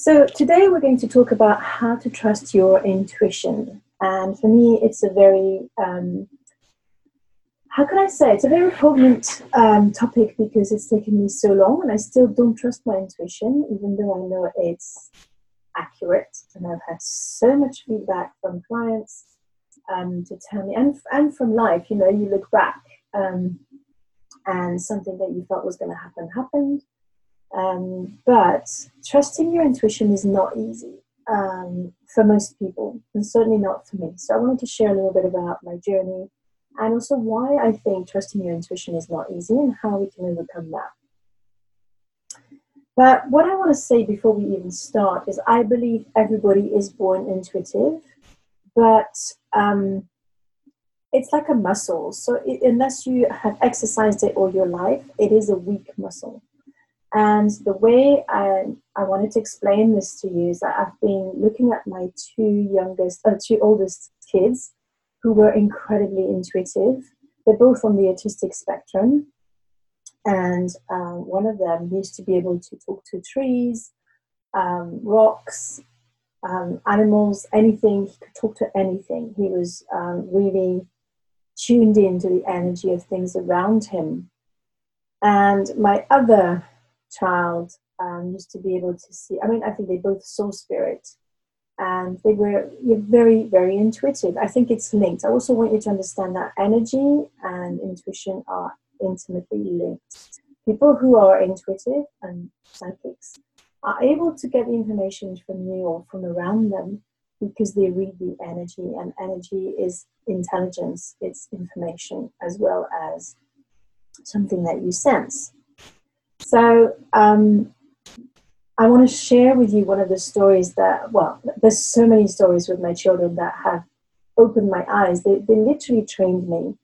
So today we're going to talk about how to trust your intuition. And for me, it's a very, it's a very poignant topic because it's taken me so long and I still don't trust my intuition, even though I know it's accurate. And I've had so much feedback from clients to tell me, and from life, you know, you look back and something that you thought was going to happen, happened. But trusting your intuition is not easy for most people, and certainly not for me. So I wanted to share a little bit about my journey and also why I think trusting your intuition is not easy and how we can overcome that. But what I want to say before we even start is I believe everybody is born intuitive, but it's like a muscle. So unless you have exercised it all your life, it is a weak muscle. And the way I wanted to explain this to you is that I've been looking at my two oldest kids who were incredibly intuitive. They're both on the autistic spectrum. And one of them used to be able to talk to trees, rocks, animals, anything. He could talk to anything. He was really tuned into the energy of things around him. And my other child used to be able to see, I think they both saw spirit and they were very, very intuitive. I think it's linked. I also want you to understand that energy and intuition are intimately linked. People who are intuitive and psychics are able to get the information from you or from around them because they read the energy, and energy is intelligence. It's information as well as something that you sense. So I want to share with you one of the stories that, there's so many stories with my children that have opened my eyes. They literally trained me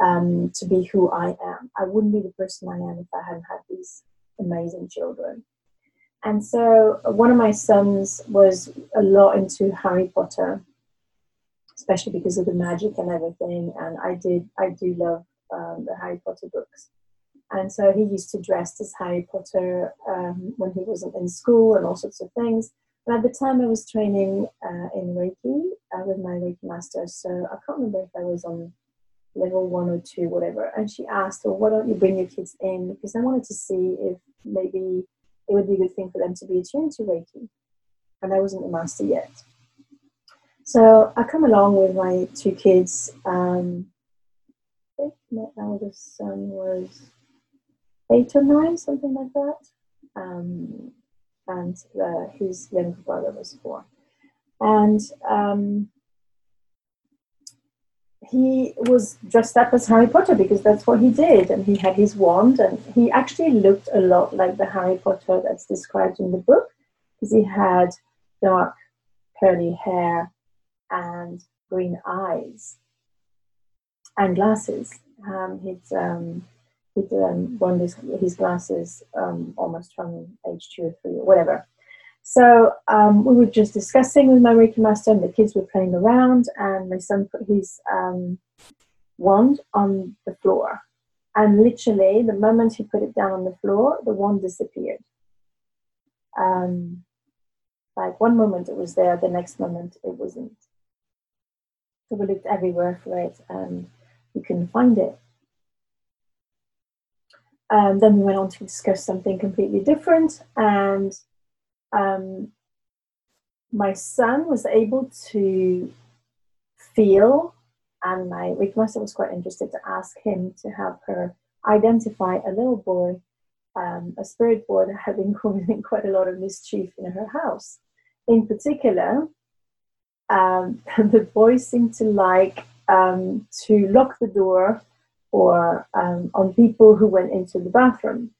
to be who I am. I wouldn't be the person I am if I hadn't had these amazing children. And so one of my sons was a lot into Harry Potter, especially because of the magic and everything. And I do love the Harry Potter books. And so he used to dress as Harry Potter when he wasn't in school and all sorts of things. But at the time I was training in Reiki with my Reiki master. So I can't remember if I was on level 1 or 2, whatever. And she asked, well, why don't you bring your kids in? Because I wanted to see if maybe it would be a good thing for them to be attuned to Reiki. And I wasn't the master yet. So I come along with my two kids. I think my eldest son was 8 or 9, something like that. And his younger brother was 4. And he was dressed up as Harry Potter because that's what he did. And he had his wand. And he actually looked a lot like the Harry Potter that's described in the book because he had dark, curly hair and green eyes and glasses. He'd worn his glasses almost from age 2 or 3 or whatever. So we were just discussing with my Reiki master, and the kids were playing around, and my son put his wand on the floor. And literally, the moment he put it down on the floor, the wand disappeared. Like one moment it was there, the next moment it wasn't. So we looked everywhere for it, and we couldn't find it. Then we went on to discuss something completely different, and my son was able to feel, and my Reiki master was quite interested to ask him to help her identify a little boy, a spirit boy that had been causing quite a lot of mischief in her house. In particular, the boy seemed to like to lock the door or on people who went into the bathroom.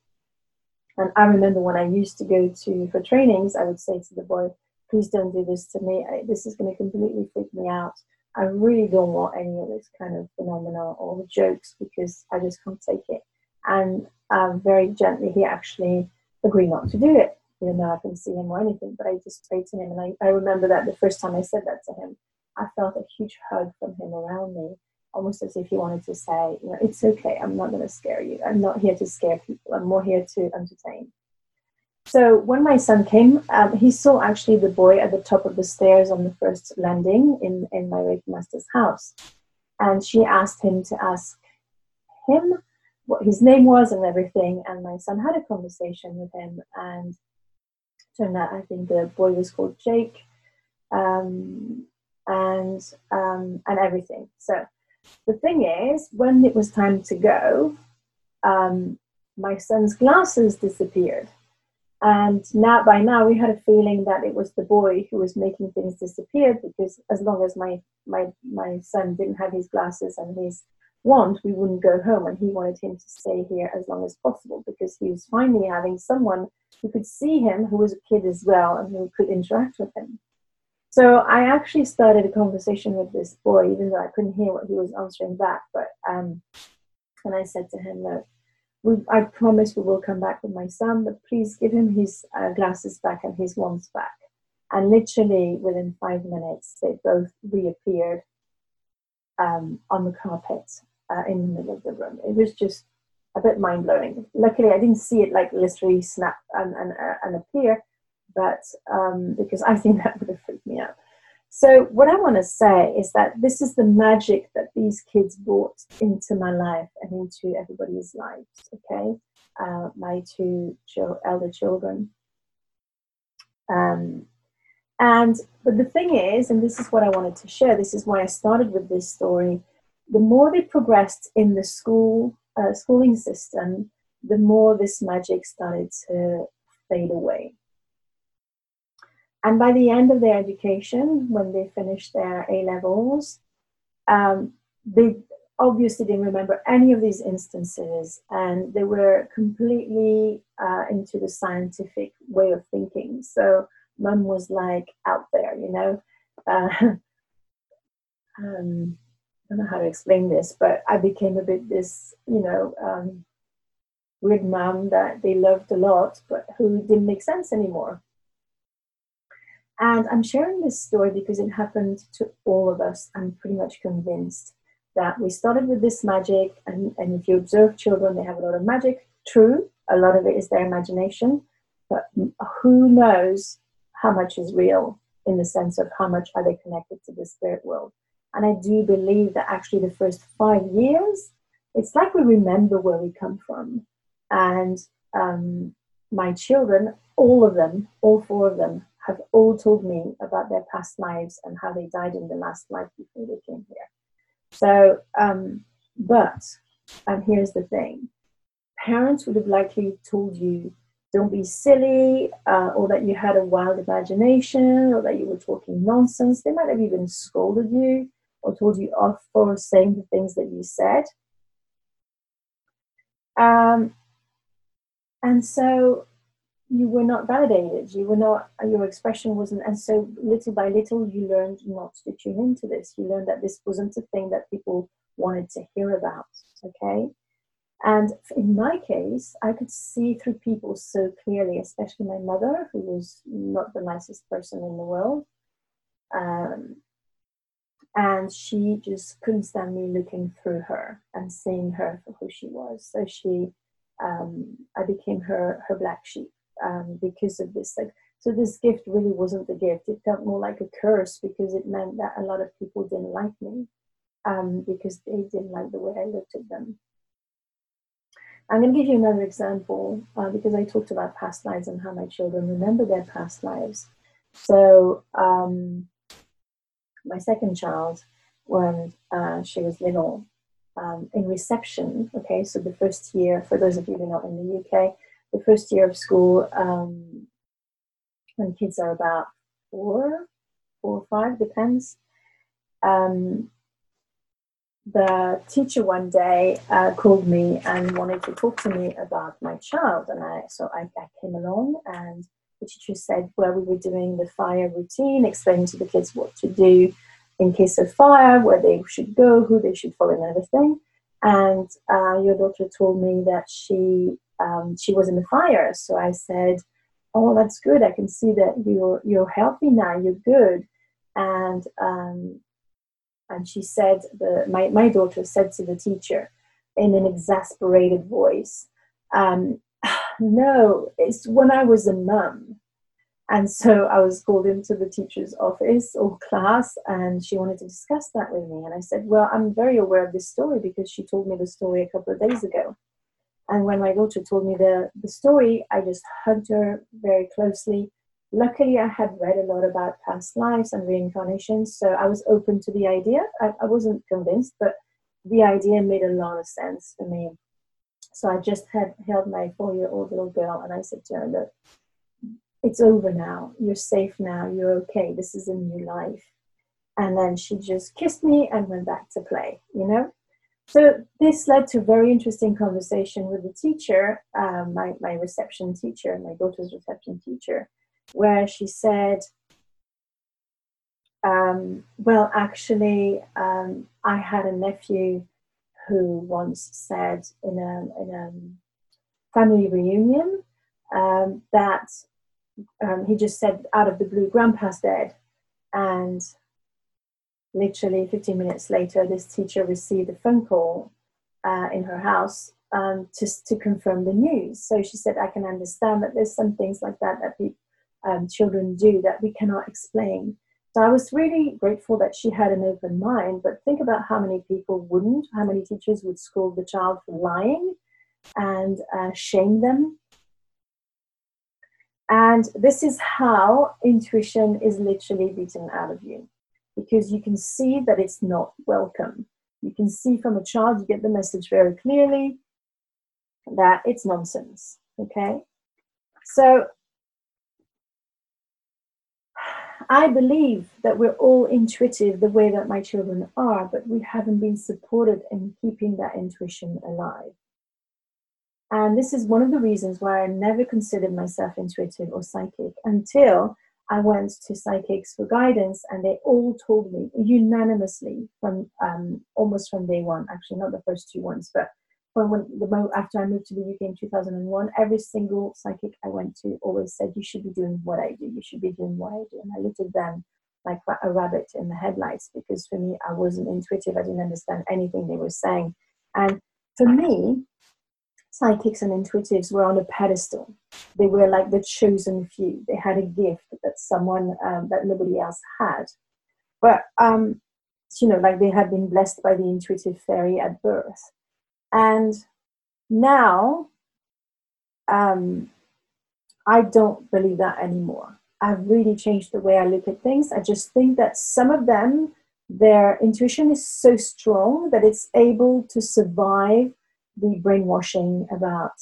And I remember when I used to go for trainings, I would say to the boy, please don't do this to me. This is going to completely freak me out. I really don't want any of this kind of phenomena or jokes because I just can't take it. And very gently, he actually agreed not to do it. Even though I couldn't see him or anything, but I just prayed to him. And I remember that the first time I said that to him, I felt a huge hug from him around me, almost as if he wanted to say, you know, it's okay, I'm not going to scare you. I'm not here to scare people. I'm more here to entertain. So when my son came, he saw actually the boy at the top of the stairs on the first landing in my Reiki master's house. And she asked him to ask him what his name was and everything. And my son had a conversation with him. And turned out, I think the boy was called Jake, and everything. So the thing is, when it was time to go, my son's glasses disappeared. And now, by now, we had a feeling that it was the boy who was making things disappear, because as long as my son didn't have his glasses and his wand, we wouldn't go home, and he wanted him to stay here as long as possible, because he was finally having someone who could see him, who was a kid as well, and who could interact with him. So I actually started a conversation with this boy, even though I couldn't hear what he was answering back. But and I said to him, look, I promise we will come back with my son, but please give him his glasses back and his wands back. And literally within 5 minutes, they both reappeared on the carpet in the middle of the room. It was just a bit mind-blowing. Luckily, I didn't see it like literally snap and appear, but because I think that would have freaked me out. So what I want to say is that this is the magic that these kids brought into my life and into everybody's lives, okay? My two elder children. But the thing is, and this is what I wanted to share, this is why I started with this story, the more they progressed in the schooling system, the more this magic started to fade away. And by the end of their education, when they finished their A-levels, they obviously didn't remember any of these instances, and they were completely into the scientific way of thinking. So mum was like out there, you know. I don't know how to explain this, but I became a bit this, you know, weird mom that they loved a lot, but who didn't make sense anymore. And I'm sharing this story because it happened to all of us. I'm pretty much convinced that we started with this magic, and if you observe children, they have a lot of magic. True, a lot of it is their imagination, but who knows how much is real in the sense of how much are they connected to the spirit world. And I do believe that actually the first 5 years, it's like we remember where we come from. And my children, all of them, all four of them, have all told me about their past lives and how they died in the last life before they came here. So, but here's the thing. Parents would have likely told you, don't be silly, or that you had a wild imagination, or that you were talking nonsense. They might have even scolded you or told you off for saying the things that you said. And so you were not validated. You were not, your expression wasn't, and so little by little you learned not to tune into this. You learned that this wasn't a thing that people wanted to hear about, okay? And in my case, I could see through people so clearly, especially my mother, who was not the nicest person in the world. And she just couldn't stand me looking through her and seeing her for who she was. So I became her black sheep because of this. So this gift really wasn't the gift. It felt more like a curse, because it meant that a lot of people didn't like me because they didn't like the way I looked at them. I'm going to give you another example because I talked about past lives and how my children remember their past lives. So my second child, when she was little, in reception, okay, so the first year, for those of you who are not in the UK, the first year of school, when kids are about four or five, depends, the teacher one day called me and wanted to talk to me about my child, and I came along, and the teacher said, well, we were doing the fire routine, explaining to the kids what to do in case of fire, where they should go, who they should follow, and everything. And your daughter told me that she was in the fire. So I said, oh, that's good. I can see that you're healthy now. You're good. And she said, my daughter said to the teacher in an exasperated voice, no, it's when I was a mum. And so I was called into the teacher's office or class, and she wanted to discuss that with me. And I said, well, I'm very aware of this story because she told me the story a couple of days ago. And when my daughter told me the story, I just hugged her very closely. Luckily, I had read a lot about past lives and reincarnation, so I was open to the idea. I wasn't convinced, but the idea made a lot of sense for me. So I just had held my 4-year-old little girl, and I said to her, look, it's over now. You're safe now. You're okay. This is a new life. And then she just kissed me and went back to play, you know? So this led to a very interesting conversation with the teacher, my reception teacher, my daughter's reception teacher, where she said, well, actually, I had a nephew who once said in a family reunion that he just said out of the blue, Grandpa's dead. And literally 15 minutes later, this teacher received a phone call in her house to confirm the news. So she said, I can understand that there's some things like that children do that we cannot explain. So I was really grateful that she had an open mind, but think about how many people wouldn't, how many teachers would scold the child for lying and shame them. And this is how intuition is literally beaten out of you, because you can see that it's not welcome. You can see from a child, you get the message very clearly that it's nonsense, okay? So I believe that we're all intuitive the way that my children are, but we haven't been supported in keeping that intuition alive. And this is one of the reasons why I never considered myself intuitive or psychic until I went to psychics for guidance, and they all told me unanimously from almost from day one, actually not the first 2 ones, but after I moved to the UK in 2001, every single psychic I went to always said, you should be doing what I do, you should be doing what I do. And I looked at them like a rabbit in the headlights, because for me, I wasn't intuitive. I didn't understand anything they were saying. And for me, psychics and intuitives were on a pedestal. They were like the chosen few. They had a gift that someone, that nobody else had. But, you know, like they had been blessed by the intuitive fairy at birth. And now, I don't believe that anymore. I've really changed the way I look at things. I just think that some of them, their intuition is so strong that it's able to survive the brainwashing about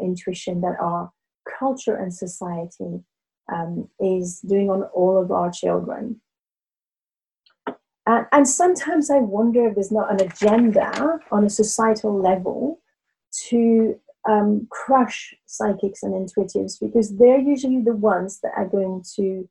intuition that our culture and society is doing on all of our children. And sometimes I wonder if there's not an agenda on a societal level to crush psychics and intuitives, because they're usually the ones that are going to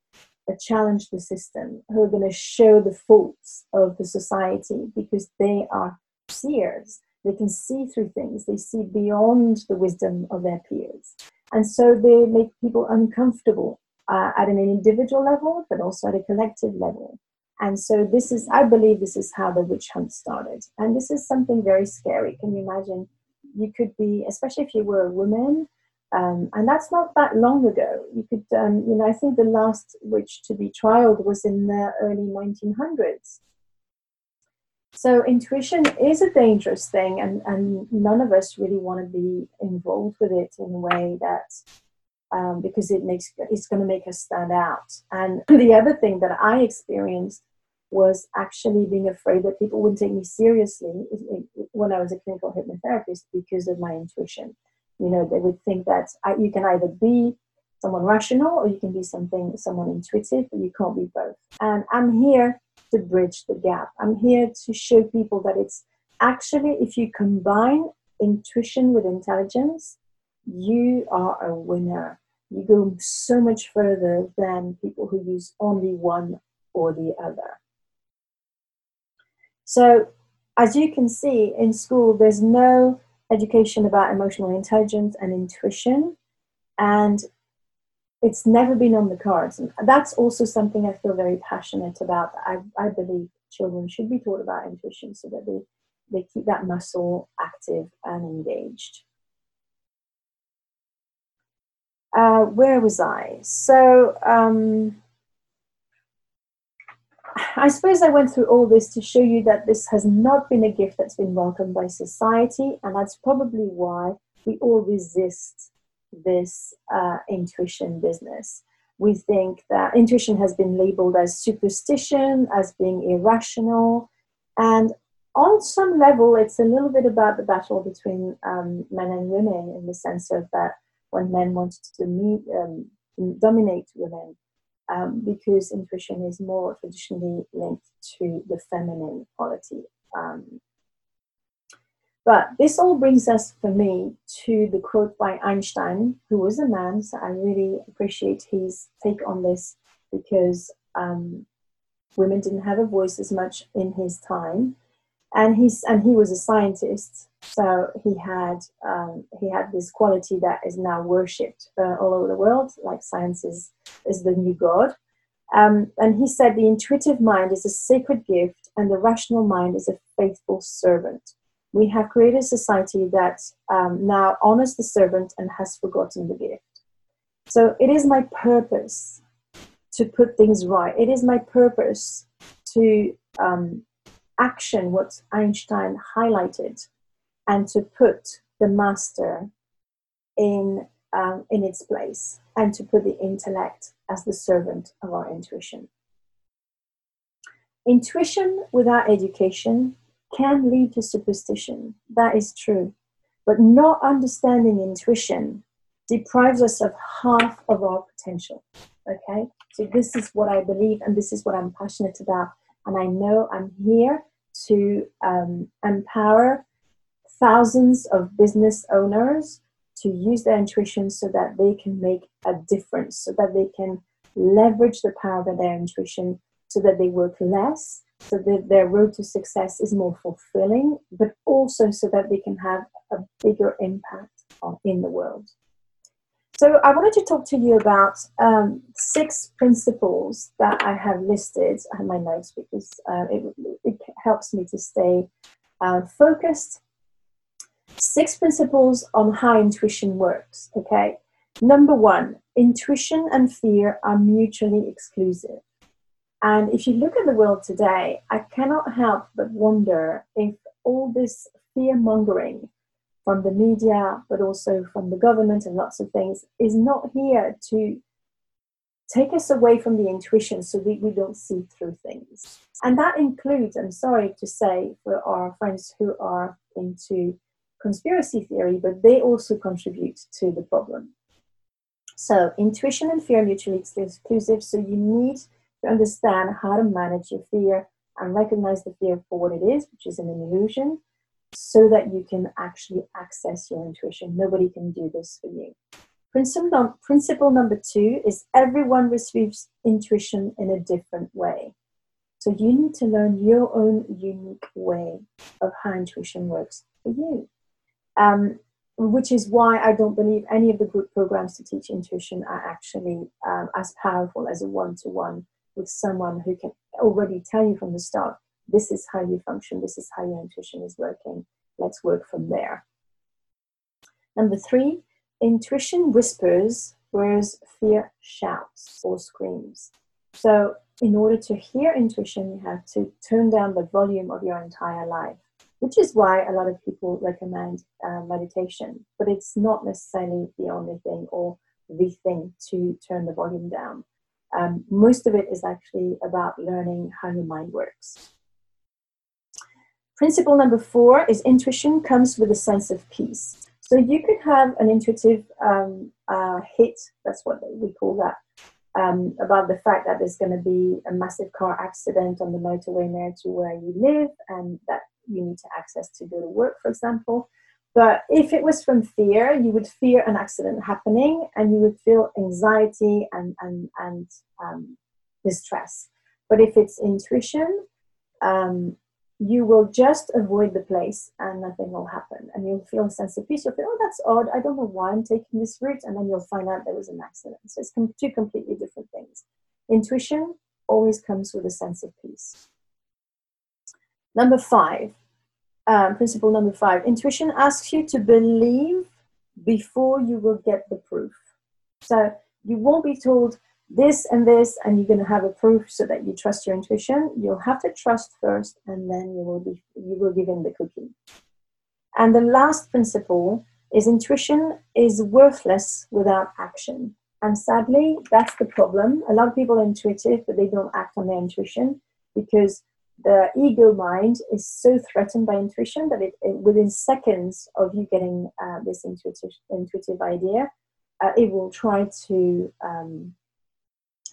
challenge the system, who are going to show the faults of the society, because they are seers. They can see through things. They see beyond the wisdom of their peers. And so they make people uncomfortable at an individual level, but also at a collective level. And so this is, I believe this is how the witch hunt started. And this is something very scary. Can you imagine? You could be, especially if you were a woman, and that's not that long ago. You could, you know, I think the last witch to be trialed was in the early 1900s. So intuition is a dangerous thing, and none of us really want to be involved with it in a way that, because it's going to make us stand out. And the other thing that I experienced was actually being afraid that people wouldn't take me seriously when I was a clinical hypnotherapist because of my intuition. You know, they would think that you can either be someone rational or you can be someone intuitive, but you can't be both. And I'm here to bridge the gap. I'm here to show people that it's actually, if you combine intuition with intelligence, you are a winner. You go so much further than people who use only one or the other. So as you can see, in school, there's no education about emotional intelligence and intuition, and it's never been on the cards. And that's also something I feel very passionate about. I believe children should be taught about intuition so that they keep that muscle active and engaged. Where was I? So I suppose I went through all this to show you that this has not been a gift that's been welcomed by society, and that's probably why we all resist this intuition business. We think that intuition has been labeled as superstition, as being irrational, and on some level it's a little bit about the battle between men and women, in the sense of that when men wanted to dominate women, because intuition is more traditionally linked to the feminine quality. But this all brings us, for me, to the quote by Einstein, who was a man, so I really appreciate his take on this, because women didn't have a voice as much in his time. And he was a scientist, so he had this quality that is now worshipped all over the world, like science is the new god. And he said, the intuitive mind is a sacred gift and the rational mind is a faithful servant. We have created a society that now honors the servant and has forgotten the gift. So it is my purpose to put things right. It is my purpose to action what Einstein highlighted, and to put the master in its place, and to put the intellect as the servant of our intuition. Intuition without education can lead to superstition, that is true, but not understanding intuition deprives us of half of our potential, okay? So this is what I believe, and this is what I'm passionate about, and I know I'm here to empower thousands of business owners to use their intuition so that they can make a difference, so that they can leverage the power of their intuition, so that they work less, so that their road to success is more fulfilling, but also so that they can have a bigger impact in the world. So I wanted to talk to you about 6 principles that I have listed in my notes, because it helps me to stay focused. 6 principles on how intuition works, okay? Number 1, intuition and fear are mutually exclusive. And if you look at the world today, I cannot help but wonder if all this fear-mongering from the media, but also from the government and lots of things, is not here to take us away from the intuition so we don't see through things. And that includes, I'm sorry to say, for our friends who are into conspiracy theory, but they also contribute to the problem. So intuition and fear are mutually exclusive, so you need to understand how to manage your fear and recognize the fear for what it is, which is an illusion, so that you can actually access your intuition. Nobody can do this for you. Principle number 2 is everyone receives intuition in a different way. So you need to learn your own unique way of how intuition works for you, which is why I don't believe any of the group programs to teach intuition are actually as powerful as a one-to-one with someone who can already tell you from the start, this is how you function, this is how your intuition is working, let's work from there. Number 3, intuition whispers, whereas fear shouts or screams. So in order to hear intuition, you have to turn down the volume of your entire life, which is why a lot of people recommend meditation, but it's not necessarily the only thing or the thing to turn the volume down. Most of it is actually about learning how your mind works. Principle number 4 is intuition comes with a sense of peace. So you could have an intuitive hit, that's what we call that, about the fact that there's going to be a massive car accident on the motorway near to where you live and that you need to access to go to work, for example. But if it was from fear, you would fear an accident happening and you would feel anxiety and distress. But if it's intuition, you will just avoid the place and nothing will happen. And you'll feel a sense of peace. You'll feel, oh, that's odd. I don't know why I'm taking this route. And then you'll find out there was an accident. So it's two completely different things. Intuition always comes with a sense of peace. Principle number 5, intuition asks you to believe before you will get the proof. So you won't be told this and this, and you're going to have a proof so that you trust your intuition. You'll have to trust first, and then you will give in the cookie. And the last principle is intuition is worthless without action. And sadly, that's the problem. A lot of people are intuitive, but they don't act on their intuition because the ego mind is so threatened by intuition that it within seconds of you getting this intuitive idea, it will try to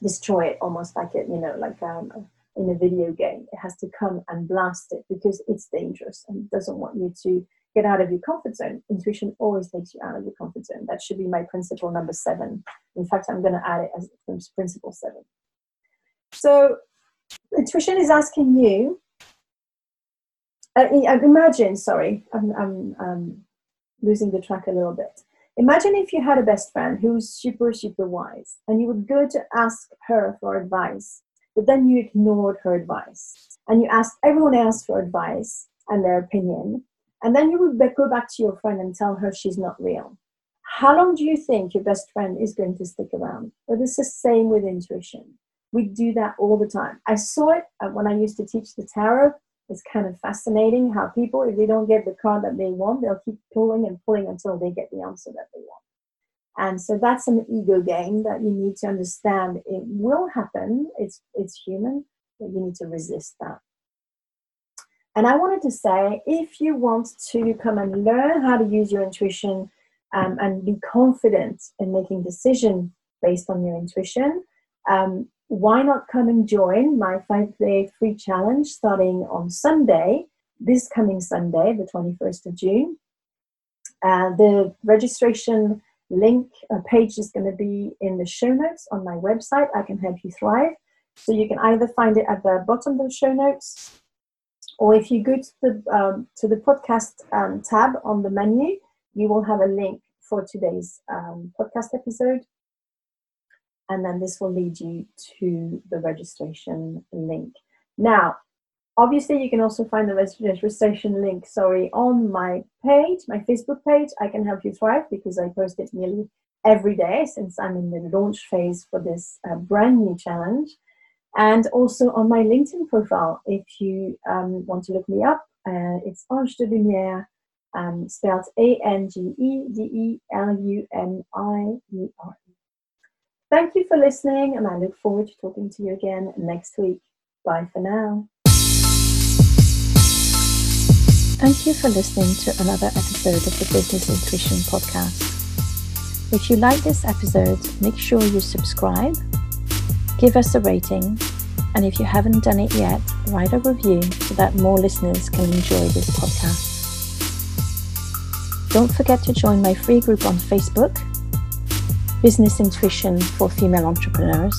destroy it, almost like it, in a video game. It has to come and blast it because it's dangerous and doesn't want you to get out of your comfort zone. Intuition always takes you out of your comfort zone. That should be my principle number 7. In fact, I'm going to add it as principle 7. So, intuition is asking you, I'm losing the track a little bit. Imagine if you had a best friend who's super, super wise and you would go to ask her for advice, but then you ignored her advice and you asked everyone else for advice and their opinion. And then you would go back to your friend and tell her she's not real. How long do you think your best friend is going to stick around? Well, it's the same with intuition. We do that all the time. I saw it when I used to teach the tarot. It's kind of fascinating how people, if they don't get the card that they want, they'll keep pulling and pulling until they get the answer that they want. And so that's an ego game that you need to understand. It will happen. It's human, but you need to resist that. And I wanted to say, if you want to come and learn how to use your intuition and be confident in making decisions based on your intuition, why not come and join my 5-day free challenge starting on Sunday, this coming Sunday, the 21st of June. The registration link page is going to be in the show notes on my website, I Can Help You Thrive. So you can either find it at the bottom of the show notes, or if you go to the podcast tab on the menu, you will have a link for today's podcast episode. And then this will lead you to the registration link. Now, obviously, you can also find the registration link, on my page, my Facebook page, I Can Help You Thrive, because I post it nearly every day since I'm in the launch phase for this brand new challenge. And also on my LinkedIn profile, if you want to look me up, it's Ange de Lumière, spelled ANGEDELUMIER. Thank you for listening, and I look forward to talking to you again next week. Bye for now. Thank you for listening to another episode of the Business Intuition Podcast. If you like this episode, make sure you subscribe, give us a rating, and if you haven't done it yet, write a review so that more listeners can enjoy this podcast. Don't forget to join my free group on Facebook, Business Intuition for Female Entrepreneurs.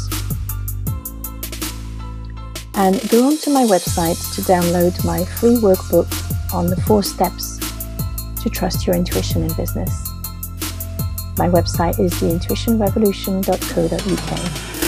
And go onto my website to download my free workbook on the 4 steps to trust your intuition in business. My website is theintuitionrevolution.co.uk.